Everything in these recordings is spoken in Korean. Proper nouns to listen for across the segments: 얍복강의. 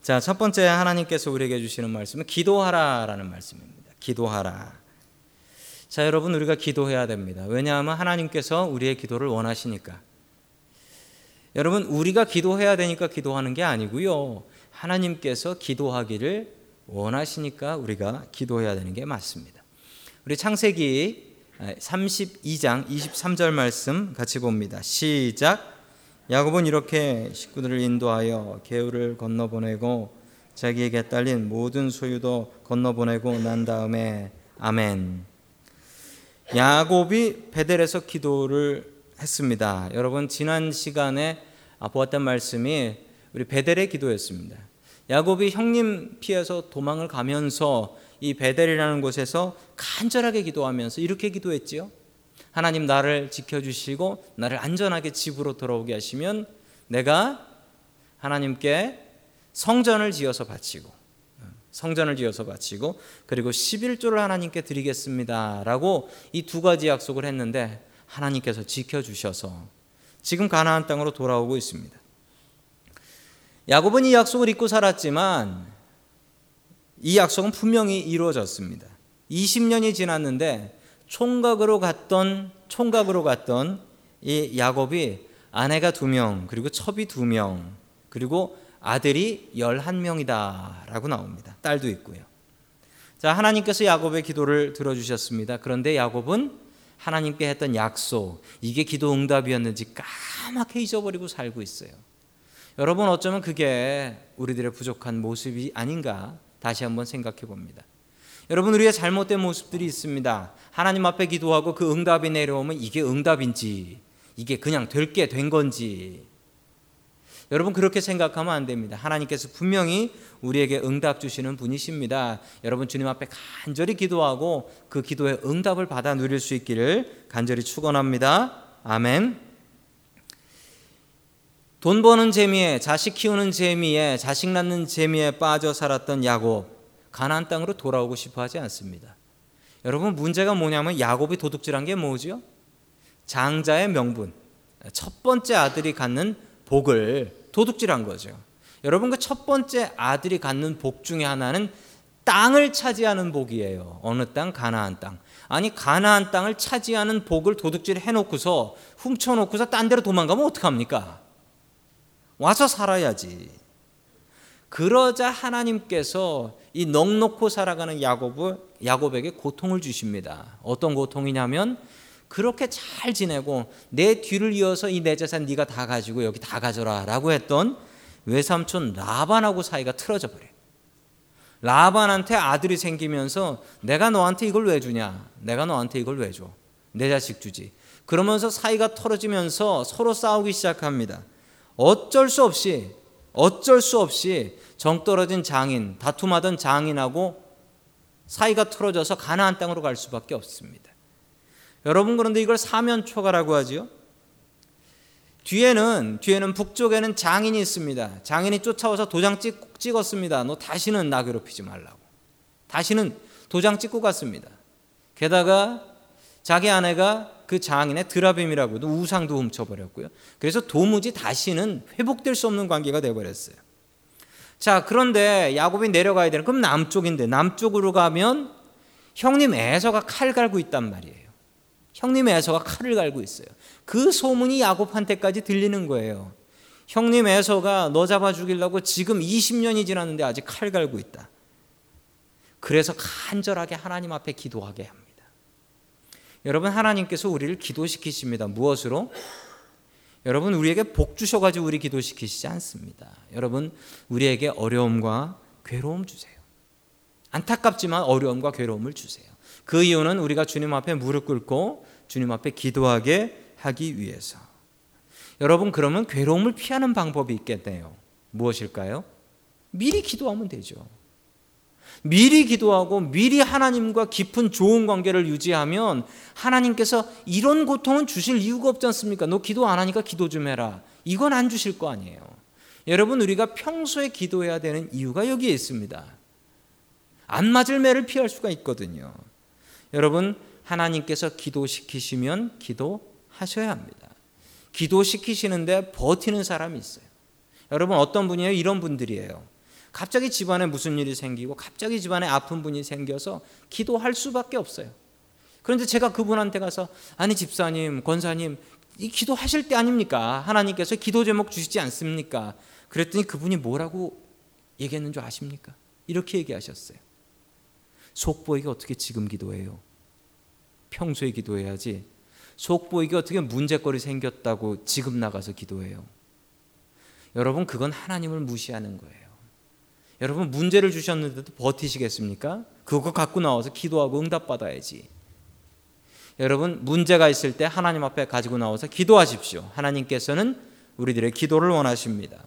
자, 첫 번째 하나님께서 우리에게 주시는 말씀은 기도하라라는 말씀입니다. 기도하라. 자, 여러분, 우리가 기도해야 됩니다. 왜냐하면 하나님께서 우리의 기도를 원하시니까. 여러분, 우리가 기도해야 되니까 기도하는 게 아니고요. 하나님께서 기도하기를 원하시니까 우리가 기도해야 되는 게 맞습니다. 우리 창세기 32장 23절 말씀 같이 봅니다. 시작. 야곱은 이렇게 식구들을 인도하여 개울을 건너보내고 자기에게 딸린 모든 소유도 건너보내고 난 다음에 아멘. 야곱이 베델에서 기도를 했습니다. 여러분, 지난 시간에 보았던 말씀이 우리 베델의 기도였습니다. 야곱이 형님 피해서 도망을 가면서 이 베델이라는 곳에서 간절하게 기도하면서 이렇게 기도했지요. 하나님, 나를 지켜주시고 나를 안전하게 집으로 돌아오게 하시면 내가 하나님께 성전을 지어서 바치고 그리고 11조를 하나님께 드리겠습니다 라고 이 두 가지 약속을 했는데 하나님께서 지켜주셔서 지금 가나안 땅으로 돌아오고 있습니다. 야곱은 이 약속을 잊고 살았지만 이 약속은 분명히 이루어졌습니다. 20년이 지났는데 총각으로 갔던 이 야곱이 아내가 2명, 그리고 첩이 2명, 그리고 아들이 11명이다라고 나옵니다. 딸도 있고요. 자, 하나님께서 야곱의 기도를 들어주셨습니다. 그런데 야곱은 하나님께 했던 약속, 이게 기도 응답이었는지 까맣게 잊어버리고 살고 있어요. 여러분, 어쩌면 그게 우리들의 부족한 모습이 아닌가 다시 한번 생각해 봅니다. 여러분, 우리의 잘못된 모습들이 있습니다. 하나님 앞에 기도하고 그 응답이 내려오면 이게 응답인지, 이게 그냥 될 게 된 건지. 여러분, 그렇게 생각하면 안 됩니다. 하나님께서 분명히 우리에게 응답 주시는 분이십니다. 여러분, 주님 앞에 간절히 기도하고 그 기도의 응답을 받아 누릴 수 있기를 간절히 축원합니다. 아멘. 돈 버는 재미에, 자식 키우는 재미에, 자식 낳는 재미에 빠져 살았던 야곱, 가나안 땅으로 돌아오고 싶어 하지 않습니다. 여러분, 문제가 뭐냐면 야곱이 도둑질한 게 뭐지요? 장자의 명분, 첫 번째 아들이 갖는 복을 도둑질한 거죠. 여러분, 그 첫 번째 아들이 갖는 복 중에 하나는 땅을 차지하는 복이에요. 어느 땅? 가나안 땅. 아니, 가나안 땅을 차지하는 복을 도둑질 해놓고서, 훔쳐놓고서 딴 데로 도망가면 어떡합니까? 와서 살아야지. 그러자 하나님께서 이 넉넉고 살아가는 야곱에게 고통을 주십니다. 어떤 고통이냐면 그렇게 잘 지내고 내 뒤를 이어서 이 내 재산 네가 다 가지고 여기 다 가져라 라고 했던 외삼촌 라반하고 사이가 틀어져 버려요. 라반한테 아들이 생기면서 내가 너한테 이걸 왜 줘? 내 자식 주지. 그러면서 사이가 틀어지면서 서로 싸우기 시작합니다. 어쩔 수 없이 정떨어진 장인, 다툼하던 장인하고 사이가 틀어져서 가나안 땅으로 갈 수밖에 없습니다. 여러분, 그런데 이걸 사면초가라고 하지요. 뒤에는 북쪽에는 장인이 있습니다. 장인이 쫓아와서 도장 찍었습니다. 너 다시는 나 괴롭히지 말라고. 다시는 도장 찍고 갔습니다. 게다가 자기 아내가 그 장인의 드라빔이라고 해도 우상도 훔쳐버렸고요. 그래서 도무지 다시는 회복될 수 없는 관계가 되어버렸어요. 자, 그런데 야곱이 내려가야 되는, 그럼 남쪽인데, 남쪽으로 가면 형님 에서가 칼 갈고 있단 말이에요. 형님 에서가 칼을 갈고 있어요. 그 소문이 야곱한테까지 들리는 거예요. 형님 에서가 너 잡아 죽이려고 지금 20년이 지났는데 아직 칼 갈고 있다. 그래서 간절하게 하나님 앞에 기도하게 합니다. 여러분, 하나님께서 우리를 기도시키십니다. 무엇으로? 여러분, 우리에게 복 주셔가지고 우리 기도시키시지 않습니다. 여러분, 우리에게 어려움과 괴로움 주세요. 안타깝지만 어려움과 괴로움을 주세요. 그 이유는 우리가 주님 앞에 무릎 꿇고 주님 앞에 기도하게 하기 위해서. 여러분, 그러면 괴로움을 피하는 방법이 있겠네요. 무엇일까요? 미리 기도하면 되죠. 미리 기도하고 미리 하나님과 깊은 좋은 관계를 유지하면 하나님께서 이런 고통은 주실 이유가 없지 않습니까? 너 기도 안 하니까 기도 좀 해라. 이건 안 주실 거 아니에요. 여러분, 우리가 평소에 기도해야 되는 이유가 여기에 있습니다. 안 맞을 매를 피할 수가 있거든요. 여러분, 하나님께서 기도시키시면 기도하셔야 합니다. 기도시키시는데 버티는 사람이 있어요. 여러분, 어떤 분이에요? 이런 분들이에요. 갑자기 집안에 무슨 일이 생기고 갑자기 집안에 아픈 분이 생겨서 기도할 수밖에 없어요. 그런데 제가 그분한테 가서 아니 집사님, 권사님, 이 기도하실 때 아닙니까? 하나님께서 기도 제목 주시지 않습니까? 그랬더니 그분이 뭐라고 얘기했는 줄 아십니까? 이렇게 얘기하셨어요. 속보이게 어떻게 지금 기도해요? 평소에 기도해야지. 속보이게 어떻게 문제거리 생겼다고 지금 나가서 기도해요? 여러분, 그건 하나님을 무시하는 거예요. 여러분, 문제를 주셨는데도 버티시겠습니까? 그거 갖고 나와서 기도하고 응답받아야지. 여러분, 문제가 있을 때 하나님 앞에 가지고 나와서 기도하십시오. 하나님께서는 우리들의 기도를 원하십니다.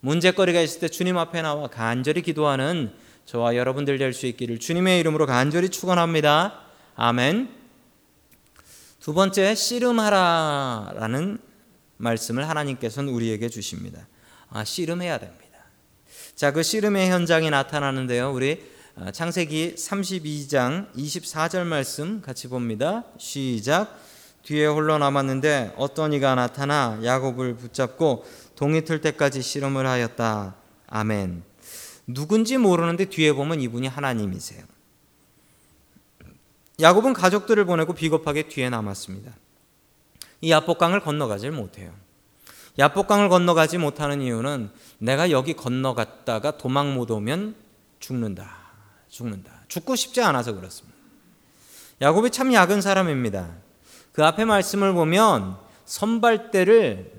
문제거리가 있을 때 주님 앞에 나와 간절히 기도하는 저와 여러분들 될 수 있기를 주님의 이름으로 간절히 축원합니다. 아멘. 두 번째, 씨름하라라는 말씀을 하나님께서는 우리에게 주십니다. 씨름해야 됩니다. 자, 그 씨름의 현장이 나타나는데요. 우리 창세기 32장 24절 말씀 같이 봅니다. 시작. 뒤에 홀로 남았는데 어떤 이가 나타나 야곱을 붙잡고 동이 틀 때까지 씨름을 하였다. 아멘. 누군지 모르는데 뒤에 보면 이분이 하나님이세요. 야곱은 가족들을 보내고 비겁하게 뒤에 남았습니다. 이 얍복강을 건너가질 못해요. 얍복강을 건너가지 못하는 이유는 내가 여기 건너갔다가 도망 못 오면 죽는다. 죽고 싶지 않아서 그렇습니다. 야곱이 참 약은 사람입니다. 그 앞에 말씀을 보면 선발대를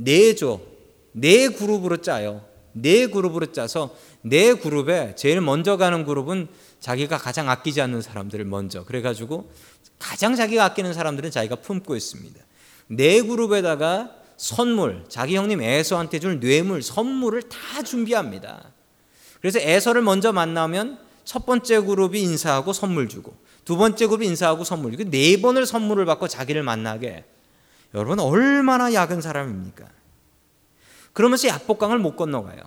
4그룹으로 짜요. 4그룹으로 짜서 4그룹에 제일 먼저 가는 그룹은 자기가 가장 아끼지 않는 사람들을 먼저, 그래가지고 가장 자기가 아끼는 사람들은 자기가 품고 있습니다. 4그룹에다가 선물, 자기 형님 에서한테 줄 뇌물, 선물을 다 준비합니다. 그래서 에서를 먼저 만나면 첫 번째 그룹이 인사하고 선물 주고, 두 번째 그룹이 인사하고 선물 주고, 4번을 선물을 받고 자기를 만나게. 여러분, 얼마나 약은 사람입니까? 그러면서 얍복강을 못 건너가요.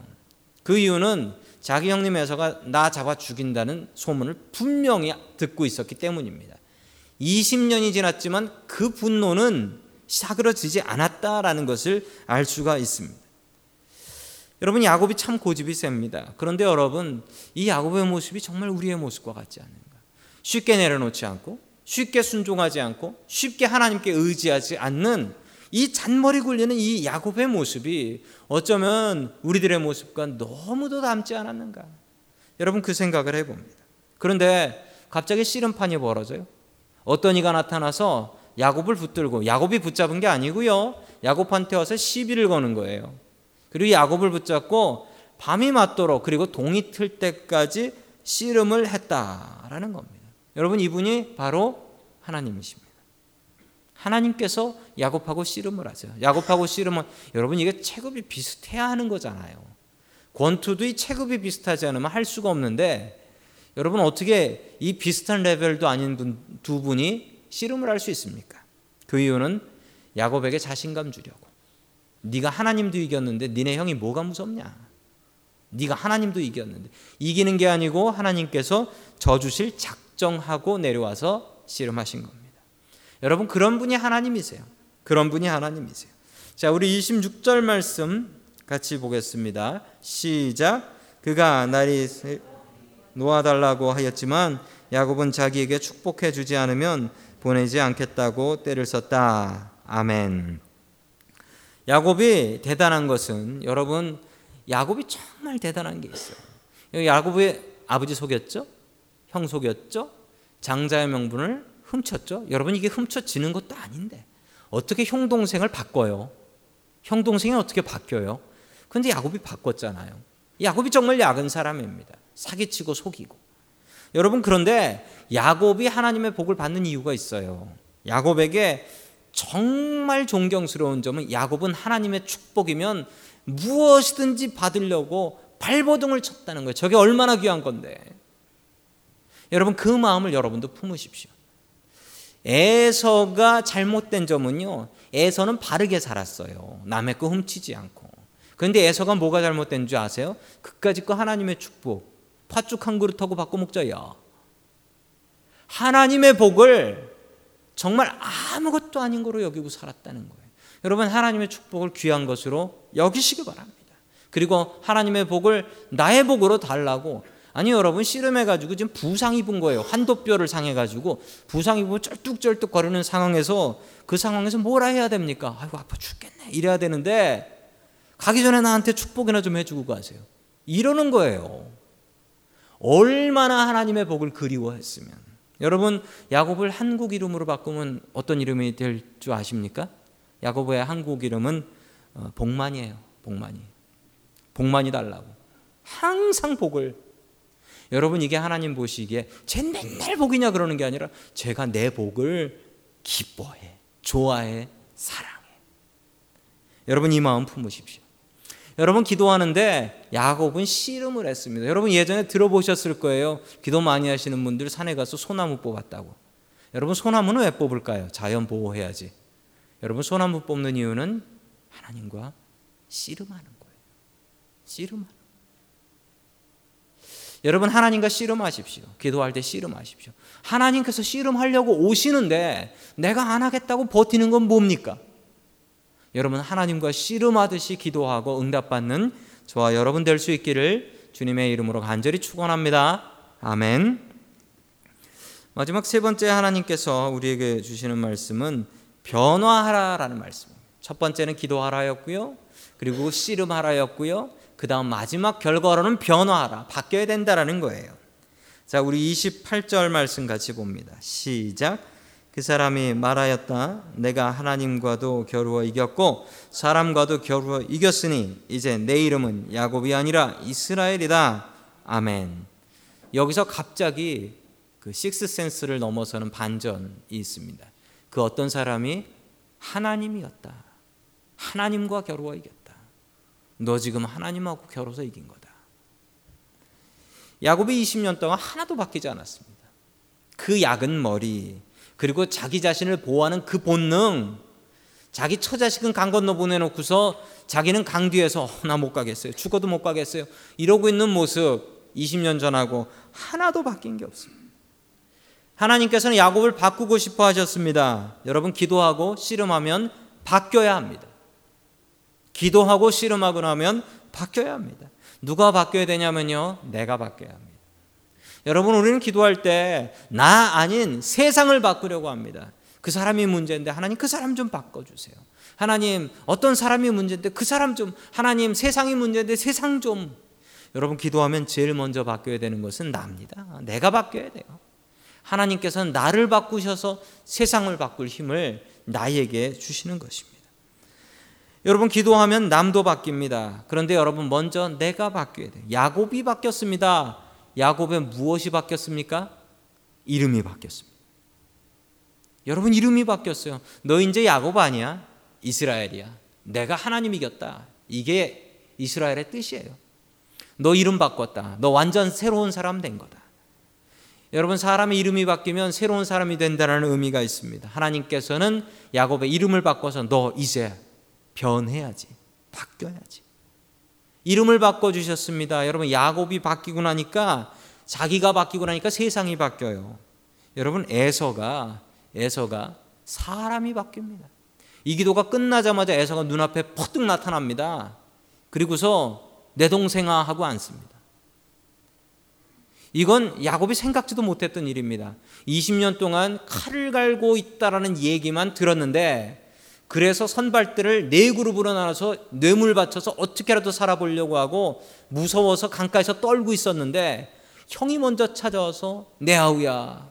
그 이유는 자기 형님 에서가 나 잡아 죽인다는 소문을 분명히 듣고 있었기 때문입니다. 20년이 지났지만 그 분노는 사그러지지 않았다라는 것을 알 수가 있습니다. 여러분, 야곱이 참 고집이 셉니다. 그런데 여러분, 이 야곱의 모습이 정말 우리의 모습과 같지 않은가? 쉽게 내려놓지 않고, 쉽게 순종하지 않고, 쉽게 하나님께 의지하지 않는 이 잔머리 굴리는 이 야곱의 모습이 어쩌면 우리들의 모습과 너무도 닮지 않았는가? 여러분, 그 생각을 해봅니다. 그런데 갑자기 씨름판이 벌어져요. 어떤 이가 나타나서 야곱을 붙들고, 야곱이 붙잡은 게 아니고요, 야곱한테 와서 시비를 거는 거예요. 그리고 야곱을 붙잡고 밤이 맞도록, 그리고 동이 틀 때까지 씨름을 했다라는 겁니다. 여러분, 이분이 바로 하나님이십니다. 하나님께서 야곱하고 씨름을 하세요. 야곱하고 씨름은, 여러분, 이게 체급이 비슷해야 하는 거잖아요. 권투도 이 체급이 비슷하지 않으면 할 수가 없는데, 여러분, 어떻게 이 비슷한 레벨도 아닌 두 분이 씨름을 할 수 있습니까? 그 이유는 야곱에게 자신감 주려고. 네가 하나님도 이겼는데 니네 형이 뭐가 무섭냐? 네가 하나님도 이겼는데. 이기는 게 아니고 하나님께서 져주실 작정하고 내려와서 씨름하신 겁니다. 여러분, 그런 분이 하나님이세요. 그런 분이 하나님이세요. 자, 우리 26절 말씀 같이 보겠습니다. 시작. 그가 날이 놓아달라고 하였지만 야곱은 자기에게 축복해 주지 않으면 보내지 않겠다고 때를 썼다. 아멘. 야곱이 대단한 것은, 여러분, 야곱이 정말 대단한 게 있어요. 야곱의 아버지 속였죠? 형 속였죠? 장자의 명분을 훔쳤죠? 여러분, 이게 훔쳐지는 것도 아닌데 어떻게 형동생을 바꿔요? 형동생이 어떻게 바뀌어요? 그런데 야곱이 바꿨잖아요. 야곱이 정말 약은 사람입니다. 사기치고 속이고. 여러분, 그런데 야곱이 하나님의 복을 받는 이유가 있어요. 야곱에게 정말 존경스러운 점은, 야곱은 하나님의 축복이면 무엇이든지 받으려고 발버둥을 쳤다는 거예요. 저게 얼마나 귀한 건데. 여러분, 그 마음을 여러분도 품으십시오. 에서가 잘못된 점은요, 에서는 바르게 살았어요. 남의 거 훔치지 않고. 그런데 에서가 뭐가 잘못된 줄 아세요? 그까짓 거 하나님의 축복, 팥죽 한 그릇하고 바꿔 먹자야. 하나님의 복을 정말 아무것도 아닌 거로 여기고 살았다는 거예요. 여러분, 하나님의 축복을 귀한 것으로 여기시기 바랍니다. 그리고 하나님의 복을 나의 복으로 달라고. 아니 여러분, 씨름해가지고 지금 부상 입은 거예요. 환도뼈를 상해가지고 부상 입으면 쩔뚝쩔뚝 거리는 상황에서, 그 상황에서 뭐라 해야 됩니까? 아이고 아파 죽겠네 이래야 되는데, 가기 전에 나한테 축복이나 좀 해주고 가세요 이러는 거예요. 얼마나 하나님의 복을 그리워했으면. 여러분, 야곱을 한국 이름으로 바꾸면 어떤 이름이 될 줄 아십니까? 야곱의 한국 이름은 복만이에요. 복만이. 복만이 달라고. 항상 복을. 여러분, 이게 하나님 보시기에 쟤 맨날 복이냐 그러는 게 아니라, 제가 내 복을 기뻐해, 좋아해, 사랑해. 여러분, 이 마음 품으십시오. 여러분, 기도하는데 야곱은 씨름을 했습니다. 여러분, 예전에 들어보셨을 거예요. 기도 많이 하시는 분들 산에 가서 소나무 뽑았다고. 여러분, 소나무는 왜 뽑을까요? 자연 보호해야지. 여러분, 소나무 뽑는 이유는 하나님과 씨름하는 거예요. 씨름하는. 여러분, 하나님과 씨름하십시오. 기도할 때 씨름하십시오. 하나님께서 씨름하려고 오시는데 내가 안 하겠다고 버티는 건 뭡니까? 여러분, 하나님과 씨름하듯이 기도하고 응답받는 저와 여러분 될 수 있기를 주님의 이름으로 간절히 축원합니다. 아멘. 마지막 세 번째, 하나님께서 우리에게 주시는 말씀은 변화하라라는 말씀입니다. 첫 번째는 기도하라였고요, 그리고 씨름하라였고요, 그 다음 마지막 결과로는 변화하라, 바뀌어야 된다라는 거예요. 자, 우리 28절 말씀 같이 봅니다. 시작. 그 사람이 말하였다. 내가 하나님과도 겨루어 이겼고 사람과도 겨루어 이겼으니 이제 내 이름은 야곱이 아니라 이스라엘이다. 아멘. 여기서 갑자기 그 식스센스를 넘어서는 반전이 있습니다. 그 어떤 사람이 하나님이었다. 하나님과 겨루어 이겼다. 너 지금 하나님하고 겨뤄서 이긴 거다. 야곱이 20년 동안 하나도 바뀌지 않았습니다. 그 얇은 머리, 그리고 자기 자신을 보호하는 그 본능, 자기 처자식은 강 건너 보내놓고서 자기는 강 뒤에서 나 못 가겠어요, 죽어도 못 가겠어요 이러고 있는 모습, 20년 전하고 하나도 바뀐 게 없습니다. 하나님께서는 야곱을 바꾸고 싶어 하셨습니다. 여러분, 기도하고 씨름하면 바뀌어야 합니다. 기도하고 씨름하고 나면 바뀌어야 합니다. 누가 바뀌어야 되냐면요, 내가 바뀌어야 합니다. 여러분, 우리는 기도할 때 나 아닌 세상을 바꾸려고 합니다. 그 사람이 문제인데 하나님 그 사람 좀 바꿔주세요. 하나님 어떤 사람이 문제인데 그 사람 좀, 하나님 세상이 문제인데 세상 좀. 여러분, 기도하면 제일 먼저 바뀌어야 되는 것은 나입니다. 내가 바뀌어야 돼요. 하나님께서는 나를 바꾸셔서 세상을 바꿀 힘을 나에게 주시는 것입니다. 여러분, 기도하면 남도 바뀝니다. 그런데 여러분, 먼저 내가 바뀌어야 돼요. 야곱이 바뀌었습니다. 야곱의 무엇이 바뀌었습니까? 이름이 바뀌었습니다. 여러분, 이름이 바뀌었어요. 너 이제 야곱 아니야, 이스라엘이야. 내가 하나님 이겼다. 이게 이스라엘의 뜻이에요. 너 이름 바꿨다. 너 완전 새로운 사람 된 거다. 여러분, 사람의 이름이 바뀌면 새로운 사람이 된다는 의미가 있습니다. 하나님께서는 야곱의 이름을 바꿔서 너 이제 변해야지, 바뀌어야지, 이름을 바꿔주셨습니다. 여러분, 야곱이 바뀌고 나니까, 자기가 바뀌고 나니까 세상이 바뀌어요. 여러분, 에서가 사람이 바뀝니다. 이 기도가 끝나자마자 에서가 눈앞에 퍼뜩 나타납니다. 그리고서 내 동생아 하고 앉습니다. 이건 야곱이 생각지도 못했던 일입니다. 20년 동안 칼을 갈고 있다라는 얘기만 들었는데, 그래서 선발들을 네 그룹으로 나눠서 뇌물 바쳐서 어떻게라도 살아보려고 하고 무서워서 강가에서 떨고 있었는데, 형이 먼저 찾아와서 내 아우야,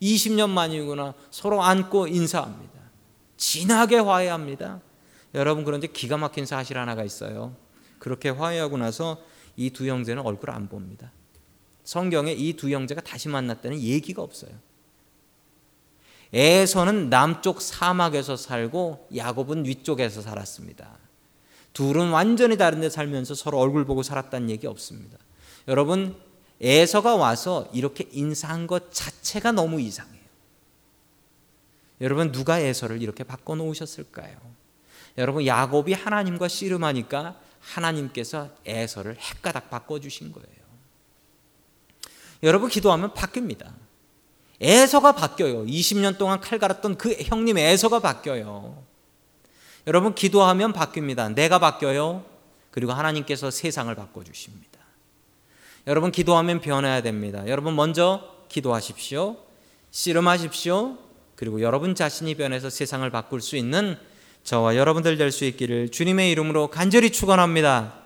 20년 만이구나, 서로 안고 인사합니다. 진하게 화해합니다. 여러분, 그런데 기가 막힌 사실 하나가 있어요. 그렇게 화해하고 나서 이 두 형제는 얼굴 안 봅니다. 성경에 이 두 형제가 다시 만났다는 얘기가 없어요. 에서는 남쪽 사막에서 살고 야곱은 위쪽에서 살았습니다. 둘은 완전히 다른 데 살면서 서로 얼굴 보고 살았다는 얘기 없습니다. 여러분, 에서가 와서 이렇게 인사한 것 자체가 너무 이상해요. 여러분, 누가 에서를 이렇게 바꿔놓으셨을까요? 여러분, 야곱이 하나님과 씨름하니까 하나님께서 에서를 헷가닥 바꿔주신 거예요. 여러분, 기도하면 바뀝니다. 에서가 바뀌어요. 20년 동안 칼 갈았던 그 형님 에서가 바뀌어요. 여러분, 기도하면 바뀝니다. 내가 바뀌어요. 그리고 하나님께서 세상을 바꿔주십니다. 여러분, 기도하면 변해야 됩니다. 여러분 먼저 기도하십시오. 씨름하십시오. 그리고 여러분 자신이 변해서 세상을 바꿀 수 있는 저와 여러분들 될 수 있기를 주님의 이름으로 간절히 축원합니다.